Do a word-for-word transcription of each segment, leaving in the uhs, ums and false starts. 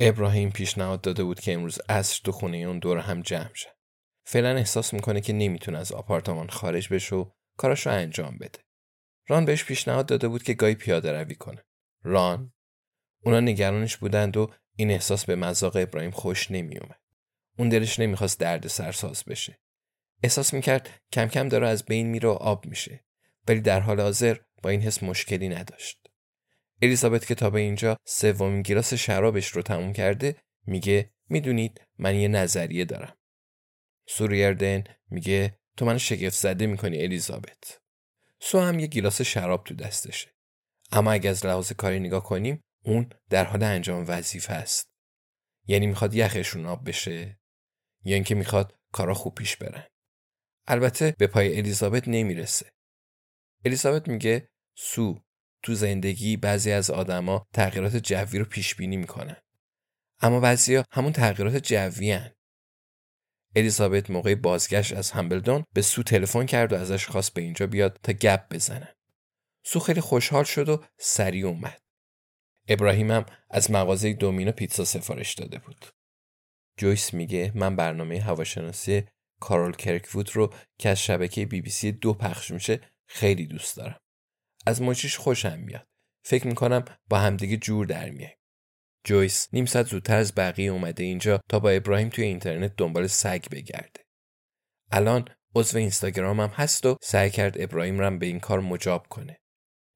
ابراهیم پیشنهاد داده بود که امروز عصر تو خونه اون دور هم جمع شن. فعلا احساس میکنه که نمیتونه از آپارتمان خارج بشه و کاراشو انجام بده. ران بهش پیشنهاد داده بود که گای پیاده روی کنه. ران اونا نگرانش بودند و این احساس به مذاق ابراهیم خوش نمیومد. اون دلش نمیخواست درد سرساز بشه. احساس میکرد کم کم داره از بین میره و آب میشه، ولی در حال حاضر با این حس مشکلی نداشت. الیزابت که تا به اینجا سومین گیلاس شرابش رو تموم کرده میگه میدونید من یه نظریه دارم. سوریردن میگه تو من شگفت زده میکنی الیزابت. سو هم یه گیلاس شراب تو دستشه، اما اگه از لحاظ کاری نگاه کنیم اون در حال انجام وظیفه است. یعنی میخواد یخشون آب بشه، یعنی که میخواد کارا خوب پیش برن. البته به پای الیزابت نمیرسه. الیزابت میگه سو تو زندگی بعضی از آدما تغییرات جوی رو پیش بینی میکنن، اما بعضیا همون تغییرات جوی ان. الیزابت موقع بازگشت از همبلدون به سو تلفن کرد و ازش خواست به اینجا بیاد تا گپ بزنن. سو خیلی خوشحال شد و سریع اومد. ابراهیم هم از مغازه دومینو پیتزا سفارش داده بود. جویس میگه من برنامه هواشناسی کارول کرکوود رو که از شبکه بی بی سی دو پخش میشه خیلی دوست دارم. از ماچیش خوشم میاد. فکر میکنم با همدیگه جور در میایم. جویس نیم ساعت زودتر از بقیه اومده اینجا تا با ابراهیم توی اینترنت دنبال سگ بگرده. الان عضو اینستاگرامم هست و سعی کرد ابراهیم رو به این کار مجاب کنه.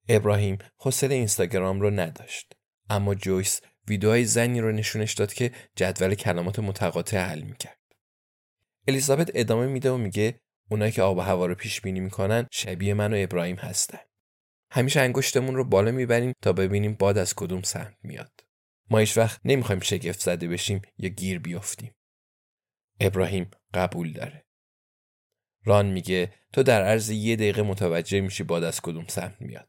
ابراهیم حوصله اینستاگرام رو نداشت، اما جویس ویدئوهای زنی رو نشونش داد که جدول کلمات متقاطع حل میکرد. الیزابت ادامه میده و میگه اونایی که آب و هوا رو پیش بینی میکنن شبیه من و ابراهیم هستن. همیشه انگشتمون رو بالا میبریم تا ببینیم باد از کدوم سمت میاد. ما هیچ وقت نمیخوایم شگفت زده بشیم یا گیر بیافتیم. ابراهیم قبول داره. ران میگه تو در عرض یه دقیقه متوجه میشی باد از کدوم سمت میاد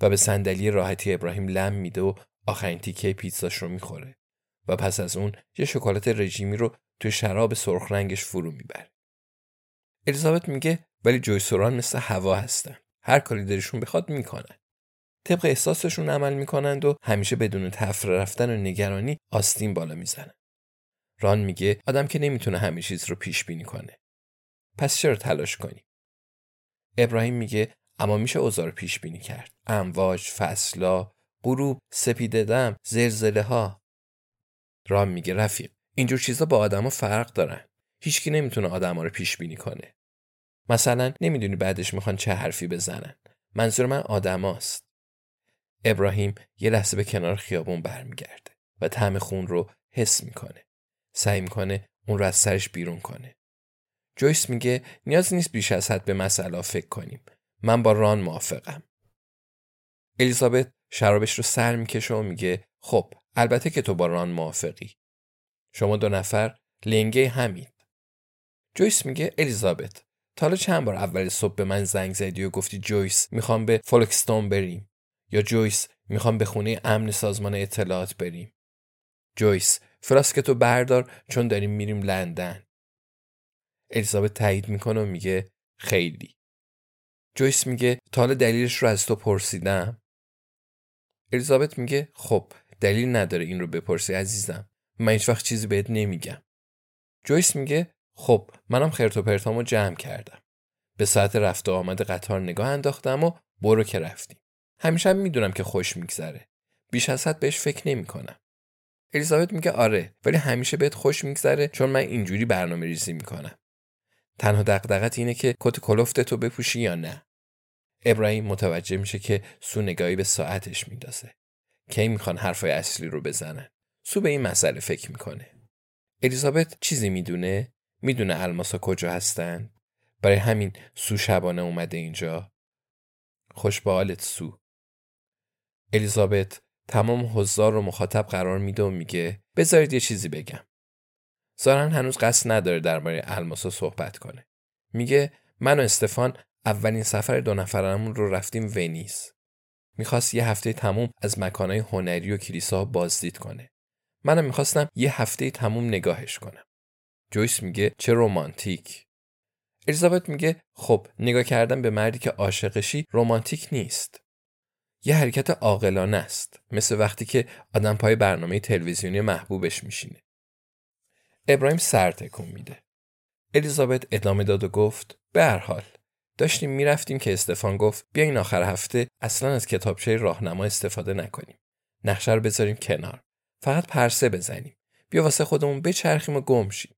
و به صندلی راحتی ابراهیم لم میده و آخرین تیکه پیتزاش رو میخوره و پس از اون یه شکلات رژیمی رو توی شراب سرخ رنگش فرو میبره. الیزابت میگه ولی جویس و ران مثل هوا هستن. هر کاری دلشون بخواد میکنن. طبق احساسشون عمل میکنند و همیشه بدون تفره رفتن و نگرانی آستین بالا میزنن. ران میگه آدم که نمیتونه همه چیز رو پیش بینی کنه. پس چرا تلاش کنیم؟ ابراهیم میگه اما میشه اوضاع رو پیش بینی کرد. امواج، فصلا، غروب، سپیده‌دم، زلزله‌ها. ران میگه رفیق، اینجور چیزا با آدما فرق دارن. هیچکی نمیتونه آدما رو پیش بینی کنه. مثلا نمیدونی بعدش میخوان چه حرفی بزنن. منظور من آدم هاست. ابراهیم یه لحظه به کنار خیابون برمیگرده و طعم خون رو حس میکنه. سعی میکنه اون رو از سرش بیرون کنه. جویس میگه نیاز نیست بیش از حد به مسئله فکر کنیم. من با ران موافقم. الیزابت شرابش رو سر میکشه و میگه خب البته که تو با ران موافقی. شما دو نفر لنگه همین. جویس میگه الیزابت تا حالا چند بار اول صبح به من زنگ زدی و گفتی جویس میخوام به فولکستون بریم یا جویس میخوام به خونه امن سازمان اطلاعات بریم. جویس فلاسکتو بردار چون داریم میریم لندن. الیزابت تایید میکنه و میگه خیلی. جویس میگه تا حالا دلیلش رو از تو پرسیدم؟ الیزابت میگه خب دلیل نداره این رو بپرسی عزیزم، من هیچ وقت چیزی بهت نمیگم. جویس میگه خب منم خرت و پرتامو جمع کردم، به ساعت رفت و آمد قطار نگاه انداختم و برو که رفتیم. همیشه هم میدونم که خوش میگذره، بیش از حد بهش فکر نمیکنم. الیزابت میگه آره ولی همیشه بهت خوش میگذره چون من اینجوری برنامه‌ریزی میکنم. تنها دغدغت اینه که کت کلفتتو بپوشی یا نه. ابراهیم متوجه میشه که سو نگاهی به ساعتش میندازه. کی میخوان حرفای اصلی رو بزنن؟ سو به این مسئله فکر میکنه. الیزابت چیزی میدونه؟ میدونه الماسا کجا هستن؟ برای همین سو شبانه اومده اینجا. خوش به حالت سو. الیزابت تمام حضار رو مخاطب قرار میده و میگه بذارید یه چیزی بگم. زارن هنوز قصد نداره درباره الماسا صحبت کنه. میگه من و استفان اولین سفر دو نفرمون رو رفتیم ونیز. میخواست یه هفته تموم از مکانهای هنری و کلیسا بازدید کنه. منم میخواستم یه هفته تموم نگاهش کنم. جویس میگه چه رمانتیک. الیزابت میگه خب نگاه کردن به مردی که عاشقشی رمانتیک نیست. یه حرکت عاقلانه است، مثل وقتی که آدم پای برنامه تلویزیونی محبوبش میشینه. ابراهیم سر تکون میده. الیزابت ادامه داد و گفت به هر حال داشتیم میرفتیم که استفان گفت بیاین آخر هفته اصلا از کتابچه راهنما استفاده نکنیم. نقشه رو بذاریم کنار. فقط پرسه بزنیم. بیا واسه خودمون بچرخیم و گم شیم.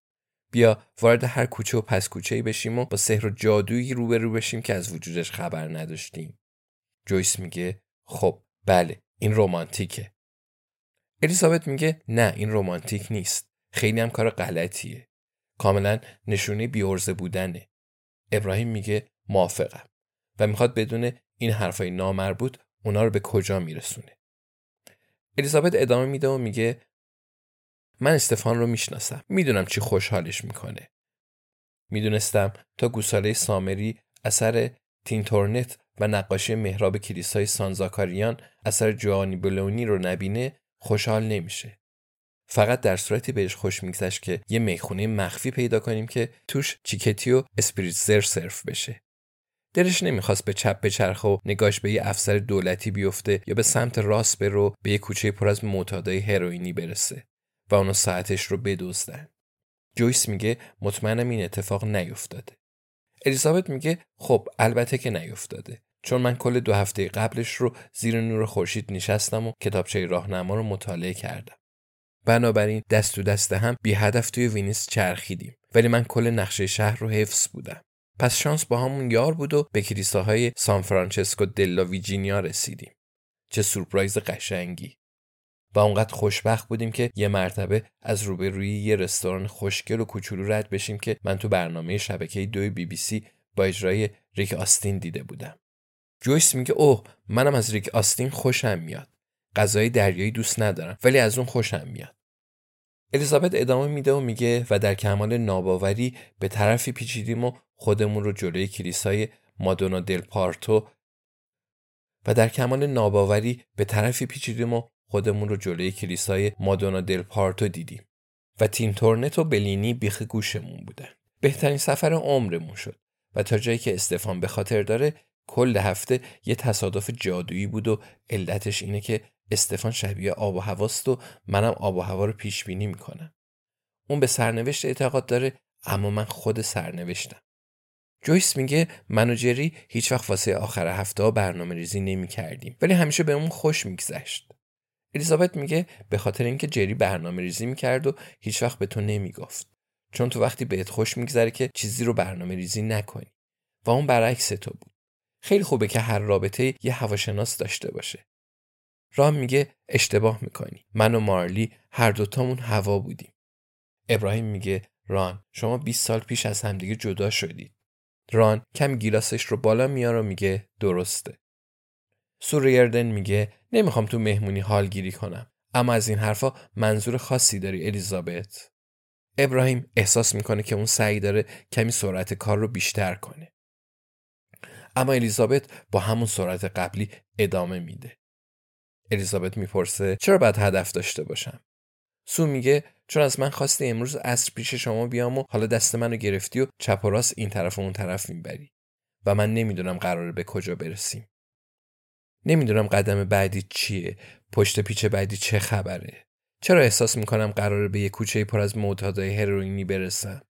بیا وارد هر کوچه و پس کوچه‌ای بشیم و با سحر و جادویی روبرو بشیم که از وجودش خبر نداشتیم. جویس میگه خب بله این رمانتیکه. الیزابت میگه نه این رمانتیک نیست. خیلی هم کار غلطیه. کاملا نشونه بی‌عرضه بودنه. ابراهیم میگه موافقم و میخواد بدونه این حرفای نامربوط اونا رو به کجا میرسونه. الیزابت ادامه میده و میگه من استفان رو میشناسم. میدونم چی خوشحالش میکنه. میدونستم تا گوساله سامری اثر تینتورنت و نقاشی محراب کلیسای سانزاکاریان اثر جوانی بلونی رو نبینه خوشحال نمیشه. فقط در صورتی بهش خوش میگذشت که یه میخونه مخفی پیدا کنیم که توش چیکتی و اسپریتزر سرف بشه. دلش نمیخواست به چپ بچرخه و نگاش به یه افسر دولتی بیفته یا به سمت راست برو به یه کوچه پر از معتادای هروئینی برسه و اونو ساعتش رو بدزدن. جویس میگه مطمئنم این اتفاق نیفتاده. الیزابت میگه خب البته که نیفتاده چون من کل دو هفته قبلش رو زیر نور خورشید نشستم و کتابچه راهنما رو مطالعه کردم. بنابراین دست تو دست هم بی هدف توی وینیس چرخیدیم ولی من کل نقشه شهر رو حفظ بودم. پس شانس با همون یار بود و به کلیساهای سان فرانسیسکو دلا ویجینیا رسیدیم. چه سورپرایز قشنگی. و اونقدر خوشبخت بودیم که یه مرتبه از روبروی یه رستوران خوشگل و کوچولو رد بشیم که من تو برنامه شبکه دوی بی بی سی با اجرای ریک آستین دیده بودم. جویس میگه اوه منم از ریک آستین خوشم میاد. غذای دریایی دوست ندارم ولی از اون خوشم میاد. الیزابت ادامه میده و میگه و در کمال ناباوری به طرفی پیچیدیم و خودمون رو جلوی کلیسای مادونا دل پارتو و در کمال ناباوری به طرفی پیچیدیم و خودمون رو جلوی کلیسای مادونا دل پارتو دیدیم و تینتورنت و بلینی بیخ گوشمون بودن. بهترین سفر عمرمون شد و تا جایی که استفان به خاطر داره کل هفته یه تصادف جادویی بود و علتش اینه که استفان شبیه آب و هواست و منم آب و هوا رو پیش بینی میکنم. اون به سرنوشت اعتقاد داره اما من خود سرنوشتم. جویس میگه من و جری هیچ وقت واسه آخر هفته ها برنامه ریزی نمی کردیم ولی همیشه بهمون خوش میگذشت. الیزابت میگه به خاطر اینکه جری برنامه ریزی میکرد و هیچ وقت به تو نمیگفت چون تو وقتی بهت خوش میگذره که چیزی رو برنامه ریزی نکنی و اون برعکس تو بود. خیلی خوبه که هر رابطه یه هواشناس داشته باشه. رام میگه اشتباه میکنی. من و مارلی هر دوتامون هوا بودیم. ابراهیم میگه ران شما بیست سال پیش از همدیگه جدا شدید. ران کم گیلاسش رو بالا میاره و میگه درسته. سوریردن میگه نمیخوام تو مهمونی حالگیری کنم اما از این حرفا منظور خاصی داری الیزابت؟ ابراهیم احساس میکنه که اون سعی داره کمی سرعت کار رو بیشتر کنه. اما الیزابت با همون سرعت قبلی ادامه میده. الیزابت میپرسه چرا باید هدف داشته باشم؟ سو میگه چون از من خواستی امروز عصر پیش شما بیام و حالا دست منو گرفتی و چپ و راست این طرف و اون طرف میبری و من نمیدونم قراره به کجا برسیم. نمیدونم قدم بعدی چیه، پشت پیچ بعدی چه خبره. چرا احساس میکنم قراره به یه کوچه پر از معتادای هروئینی برسم؟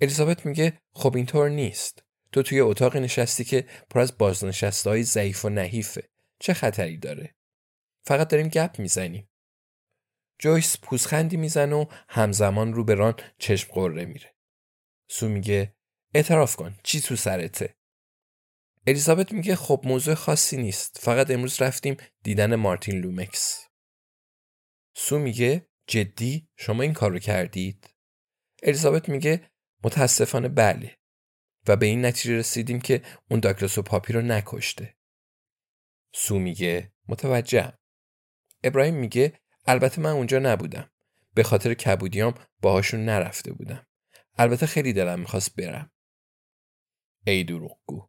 الیزابت میگه خب اینطور نیست. تو توی اتاقی نشستی که پر از بازنشسته‌های ضعیف و نحیفه. چه خطری داره؟ فقط داریم گپ میزنیم. جویس پوزخندی میزنه و همزمان رو به ران چشم قره میره. سو میگه اعتراف کن، چی تو سرته؟ الیزابت میگه خب موضوع خاصی نیست، فقط امروز رفتیم دیدن مارتین لومکس. سو میگه جدی شما این کارو کردید؟ الیزابت میگه متاسفانه بله، و به این نتیجه رسیدیم که اون داگلاس و پاپی رو نکشته. سو میگه متوجهم. ابراهیم میگه البته من اونجا نبودم، به خاطر کبودیام باهاشون نرفته بودم، البته خیلی دلم میخواست برم. ای دروغگو،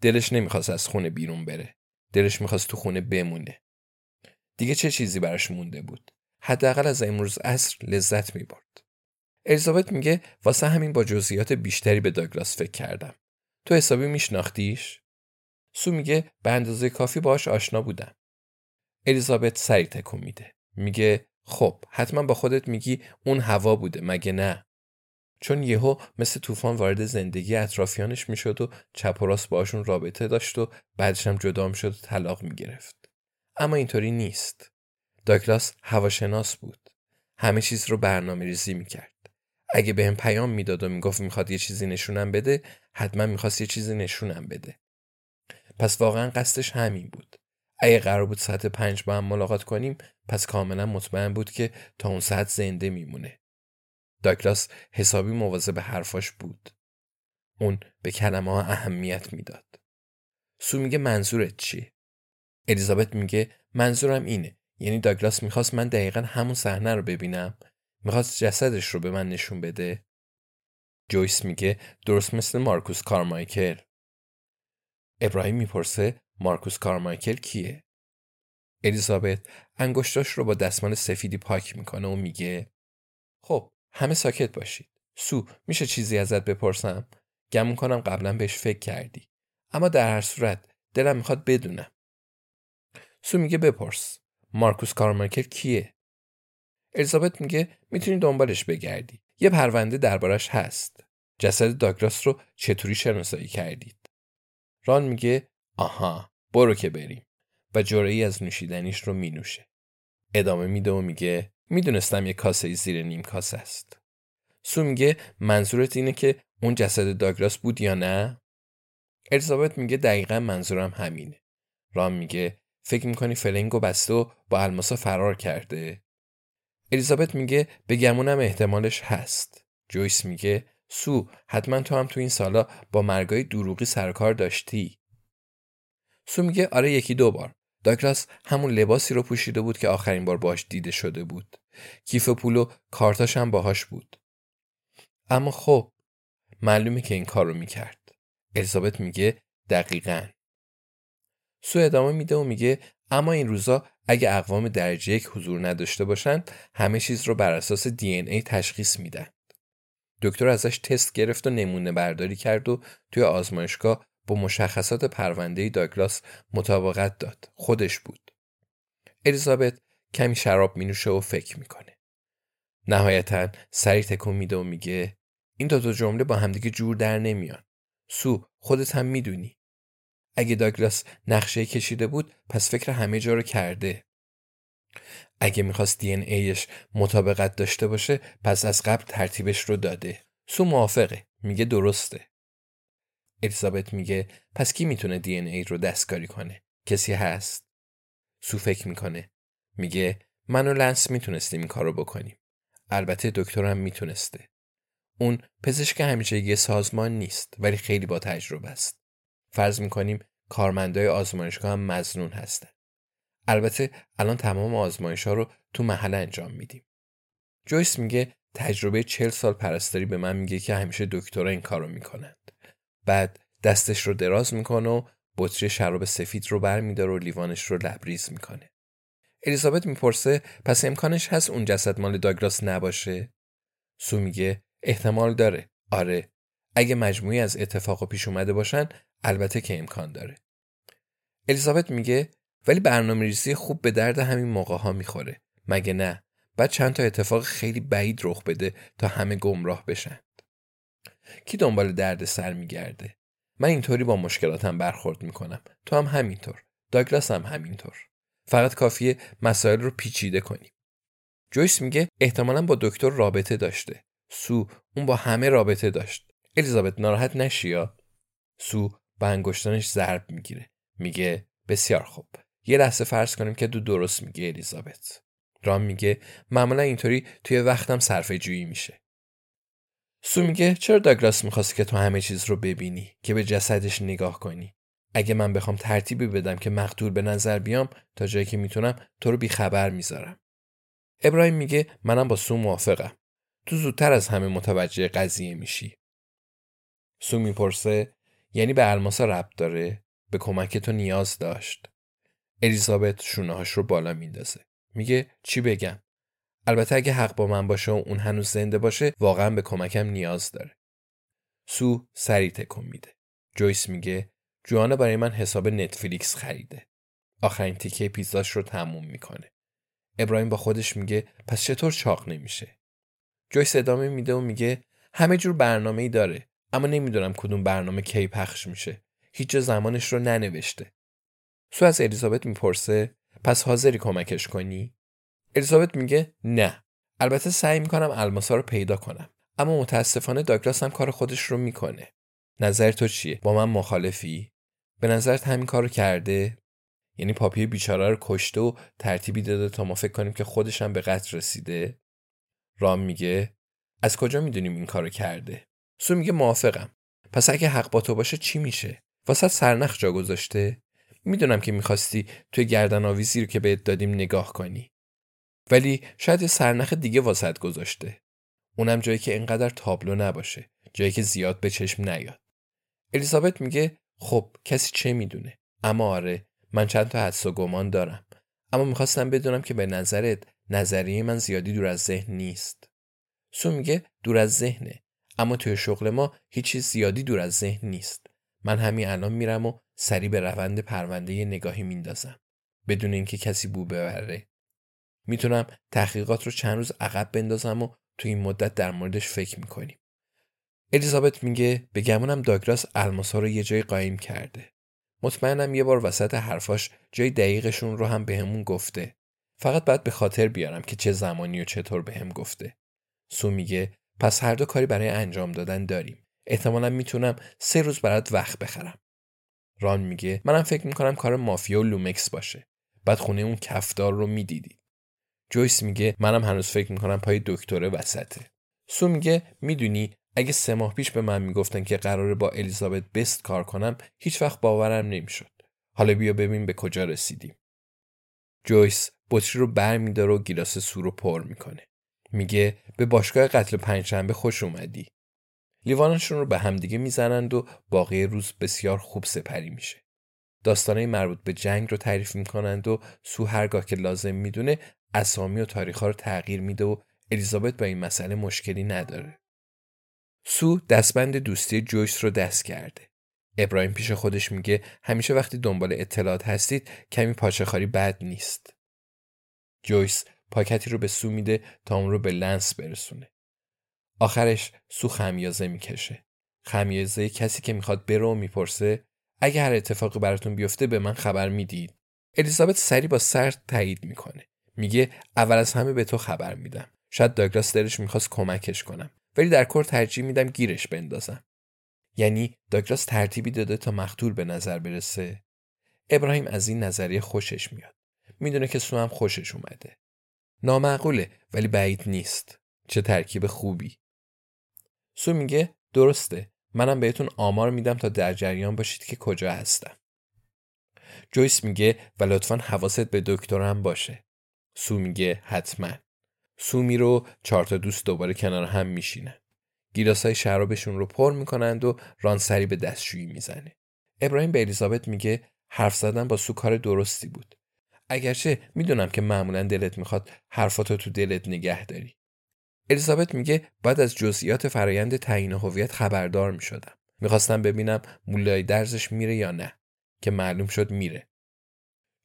دلش نمیخواست از خونه بیرون بره، دلش میخواست تو خونه بمونه. دیگه چه چیزی براش مونده بود؟ حداقل از امروز عصر لذت میبرد. الیزابت میگه واسه همین با جزئیات بیشتری به داگلاس فکر کردم. تو حسابی میشناختیش؟ سو میگه به اندازه کافی باهاش آشنا بودم. الیزابت سری تکون میده. میگه خب حتما با خودت میگی اون هوا بوده مگه نه؟ چون یهو مثل طوفان وارد زندگی اطرافیانش میشد و چپ و راست باهاشون رابطه داشت و بعدش هم جدا میشد و طلاق میگرفت. اما اینطوری نیست. داگلاس هواشناس بود. همه چیز رو برنامه‌ریزی میکرد. اگه بهم پیام میداد و میگفت میخواد یه چیزی نشونم بده، حتما میخواست یه چیزی نشونم بده. پس واقعا قصدش همین بود. اگه قرار بود ساعت پنج با هم ملاقات کنیم، پس کاملا مطمئن بود که تا اون ساعت زنده میمونه. داگلاس حسابی مواظب به حرفاش بود. اون به کلمه ها اهمیت میداد. سو میگه منظورت چیه؟ الیزابت میگه منظورم اینه، یعنی داگلاس میخواست من دقیقاً همون صحنه رو ببینم، میخواست جسدش رو به من نشون بده. جویس میگه درست مثل مارکوس کارمایکل. ابراهیم میپرسه مارکوس کارمایکل کیه؟ الیزابت انگشتاش رو با دستمال سفیدی پاک میکنه و میگه خب همه ساکت باشید. سو میشه چیزی ازت بپرسم؟ گمون کنم قبلا بهش فکر کردی، اما در هر صورت دلم میخواد بدونم. سو میگه بپرس، مارکوس کارمایکل کیه؟ الیزابت میگه میتونی دنبالش بگردی، یه پرونده دربارش هست. جسد داگلاس رو چطوری شناسایی کردید؟ ران میگه آها برو که بریم، و جرعه‌ای از نوشیدنیش رو مینوشه. ادامه میده و میگه میدونستم یه کاسه زیر نیم کاسه است. سو میگه منظورت اینه که اون جسد داگلاس بود یا نه؟ الیزابت میگه دقیقاً منظورم همینه. ران میگه فکر میکنی فلینگو بستو با الماسا فرار کرده؟ الیزابت میگه به گمونم احتمالش هست. جویس میگه سو حتما تو هم تو این سالا با مرگای دروغی سرکار داشتی. سو میگه آره یکی دو بار. داگلاس همون لباسی رو پوشیده بود که آخرین بار باهاش دیده شده بود. کیف پول و کارتاش هم باهاش بود. اما خب معلومه که این کار رو میکرد. الیزابت میگه دقیقاً. سو ادامه میده و میگه اما این روزا اگه اقوام درجه یک حضور نداشته باشند، همه چیز رو بر اساس دی ان ای تشخیص میدن. دکتر ازش تست گرفت و نمونه برداری کرد و توی آزمایشگاه با مشخصات پرونده داگلاس مطابقت داد. خودش بود. الیزابت کمی شراب مینوشه و فکر میکنه. نهایتاً سری تکون میده و میگه این دو تا جمله با همدیگه جور در نمیان. سو خودت هم میدونی. اگه داگلاس نقشه کشیده بود، پس فکر همه جا رو کرده. اگه میخواست دی ان ایش مطابقت داشته باشه، پس از قبل ترتیبش رو داده. سو موافقه، میگه درسته. الیزابت میگه پس کی میتونه دی ان ای رو دستکاری کنه؟ کسی هست؟ سو فکر میکنه. میگه من و لنس میتونستیم این کارو بکنیم. البته دکترم میتونسته. اون پزشک همیشگی سازمان نیست، ولی خیلی با تجربه است. فرض میکنیم کارمندای آزمایشگاه هم مظنون هستن. البته الان تمام آزمایش‌ها رو تو محل انجام میدیم. جویس میگه تجربه چهل سال پرستاری به من میگه که همیشه دکترها این کارو میکنند. بعد دستش رو دراز میکنه و بطری شراب سفید رو برمیداره و لیوانش رو لبریز میکنه. الیزابت میپرسه پس امکانش هست اون جسد مال داگلاس نباشه؟ سو میگه احتمال داره. آره، اگه مجموعی از اتفاقا پیش اومده باشن، البته که امکان داره. الیزابت میگه ولی برنامه‌ریزی خوب به درد همین موقع‌ها میخوره. مگه نه؟ بعد چند تا اتفاق خیلی بعید رخ بده تا همه گمراه بشن. کی دنبال درد سر میگرده؟ من اینطوری با مشکلاتم برخورد میکنم. تو هم همینطور. داگلاس هم همینطور. فقط کافیه مسائل رو پیچیده کنیم. جویس میگه احتمالاً با دکتر رابطه داشته. سو اون با همه رابطه داشت. الیزابت ناراحت نشیا. سو با انگشتانش ضرب میگیره. میگه بسیار خوب. یه لحظه فرض کنیم که دو درست میگه الیزابت. رام میگه معمولا اینطوری توی وقتم صرفه جویی میشه. سو میگه چرا داگلاس میخواستی که تو همه چیز رو ببینی، که به جسدش نگاه کنی؟ اگه من بخوام ترتیبی بدم که مقتول به نظر بیام، تا جایی که میتونم تو رو بیخبر میذارم. ابراهیم میگه منم با سو موافقم. تو زودتر از همه متوجه قضیه میشی. سو میپرسه یعنی به الماسا ربط داره؟ به کمک تو نیاز داشت؟ الیزابت شونه‌هاش رو بالا میندازه. میگه چی بگم؟ البته اگه حق با من باشه و اون هنوز زنده باشه واقعا به کمکم نیاز داره. سو سریع تکون میده. جویس میگه جوانا برای من حساب نتفلیکس خریده. آخرین تیکه پیزاش رو تموم میکنه. ابراهیم با خودش میگه پس چطور چاق نمیشه؟ جویس ادامه میده و میگه همه جور برنامه‌ای داره، اما نمیدونم کدوم برنامه کی پخش میشه. هیچ جا زمانش رو ننوشته. سو از الیزابت میپرسه پس حاضری کمکش کنی؟ الیزابت میگه نه، البته سعی میکنم الماسا رو پیدا کنم، اما متاسفانه داگلاس هم کار خودش رو میکنه. نظر تو چیه؟ با من مخالفی؟ به نظرت همین کارو کرده؟ یعنی پاپی بیچاره رو کشته و ترتیبی داده تا ما فکر کنیم که خودش هم به قتل رسیده؟ رام میگه از کجا میدونیم این کارو کرده؟ سو میگه موافقم. پس اگه حق با تو باشه چی میشه؟ واسه سرنخ جا گذاشته؟ میدونم که میخواستی توی گردن آویزی رو که بهت دادیم نگاه کنی، ولی شاید یه سرنخ دیگه واسط گذاشته، اونم جایی که انقدر تابلو نباشه، جایی که زیاد به چشم نیاد. الیزابت میگه خب کسی چه میدونه، اما آره من چند تا حدس و گمان دارم، اما میخواستم بدونم که به نظرت نظریه من زیادی دور از ذهن نیست. سو میگه دور از ذهنه، اما توی شغل ما هیچی زیادی دور از ذهن نیست. من همین الان میرم و سری به روند پرونده یه نگاهی میندازم بدون اینکه کسی بو ببره. میتونم تحقیقات رو چند روز عقب بندازم و تو این مدت در موردش فکر میکنیم. الیزابت میگه به گمونم داگلاس الماسا رو یه جای قایم کرده. مطمئنم یه بار وسط حرفاش جای دقیقشون رو هم بهمون گفته. فقط باید به خاطر بیارم که چه زمانی و چطور بهم گفته. سو میگه پس هر دو کاری برای انجام دادن داریم. احتمالاً میتونم سه روز برات وقت بخرم. ران میگه منم فکر میکنم کار مافیا و لومکس باشه. بعد خونه اون کفدار رو میدیدید. جویس میگه منم هنوز فکر میکنم پای دکتره وسطه. سو میگه میدونی اگه سه ماه پیش به من میگفتن که قراره با الیزابت بست کار کنم هیچ وقت باورم نمیشد. حالا بیا ببین به کجا رسیدیم. جویس بطری رو برمی‌داره و گیلاس سو رو پر میکنه. میگه به باشگاه قتل پنجشنبه خوش اومدی. لیوانشون رو به همدیگه میزنند و باقی روز بسیار خوب سپری میشه. داستانه مربوط به جنگ رو تعریف میکنند و سو هرگاه که لازم میدونه اسامی و تاریخ‌ها رو تغییر میده و الیزابت با این مسئله مشکلی نداره. سو دستبند دوستی جویس رو دست کرده. ابراهیم پیش خودش میگه همیشه وقتی دنبال اطلاعات هستید کمی پاچه‌خواری بد نیست. جویس پاکتی رو به سو میده تا اون رو به لنس برسونه. آخرش سو خمیازه میکشه. خمیازه کسی که میخواد برو میپرسه اگه هر اتفاقی براتون بیفته به من خبر میدید؟ الیزابت سری با سر تایید میکنه. میگه اول از همه به تو خبر میدم. شاید داگلاس دلش میخواست کمکش کنم، ولی در کور ترجیح میدم گیرش بندازم. یعنی داگلاس ترتیبی داده تا مقتول به نظر برسه. ابراهیم از این نظریه خوشش میاد. میدونه که سو هم خوشش اومده. نامعقوله ولی بعید نیست. چه ترکیب خوبی. سو میگه درسته، منم بهتون آمار میدم تا در جریان باشید که کجا هستم. جویس میگه و لطفاً حواست به دکترم باشه. سو میگه حتما. سو میرو چهار تا دوست دوباره کنار هم میشینن. گیلاسای شرابشون رو پر میکنند و ران سری به دستشویی میزنه. ابراهیم به الیزابت میگه حرف زدن با سو کار درستی بود. اگرچه میدونم که معمولاً دلت میخواد حرفاتو تو دلت نگه داری. الیزابت میگه بعد از جزئیات فرایند تعیین هویت خبردار میشدم. میخواستم ببینم مولای درزش میره یا نه، که معلوم شد میره.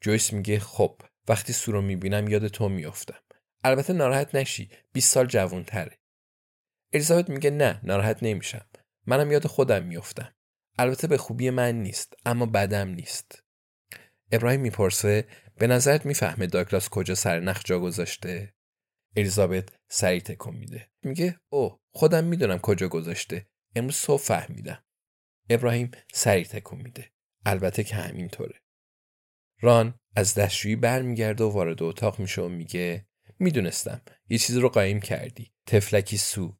جویس میگه خب وقتی سو رو میبینم یاد تو میافتم. البته ناراحت نشی، بیست سال جوان‌تره. الیزابت میگه نه ناراحت نمیشم، منم یاد خودم میافتم. البته به خوبی من نیست اما بدم نیست. ابراهیم میپرسه به نظرت میفهمه داگلاس کجا سرنخ جا گذاشته؟ الیزابت سریع تکون میده. میگه او خودم میدونم کجا گذاشته، امروز صبح فهمیدم. ابراهیم سریع تکون میده. البته که همینطوره. ران از دستشویی برمیگرده و وارد اتاق میشه و میگه میدونستم یه چیز رو قایم کردی، تفلکی سو.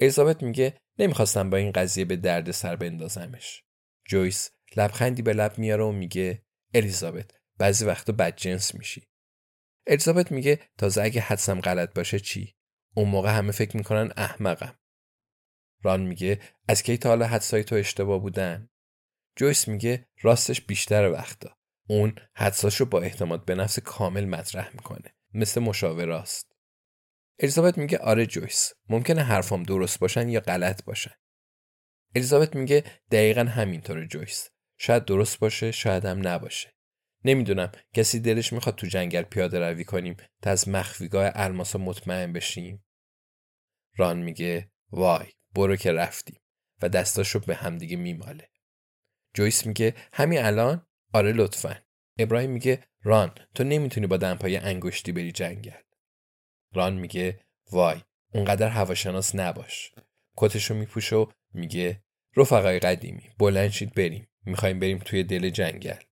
الیزابت میگه نمیخواستم با این قضیه به درد سر بندازمش. جویس لبخندی به لب میاره و میگه الیزابت بعضی وقتا بدجنس میشی. الیزابت میگه تازه اگه حدسم غلط باشه چی؟ اون موقع همه فکر میکنن احمقم. ران میگه از کی تا حالا حدسای تو اشتباه بودن؟ جویس میگه راستش بیشتر وقتا اون حدساشو با اعتماد به نفس کامل مطرح میکنه، مثل مشاوراست. الیزابت میگه آره جویس، ممکنه حرفام درست باشن یا غلط باشن. الیزابت میگه دقیقاً همینطوره جویس، شاید درست باشه شاید هم نباشه. نمیدونم کسی دلش میخواد تو جنگل پیاده روی کنیم تا از مخفیگاه الماسا مطمئن بشیم. ران میگه وای برو که رفتیم و دستاشو به همدیگه میماله. جویس میگه همین الان؟ آره لطفاً. ابراهیم میگه ران تو نمیتونی با دمپای انگشتی بری جنگل. ران میگه وای اونقدر هواشناس نباش. کتشو میپوشه و میگه رفقای قدیمی بلند شید بریم، میخوایم بریم توی دل جنگل.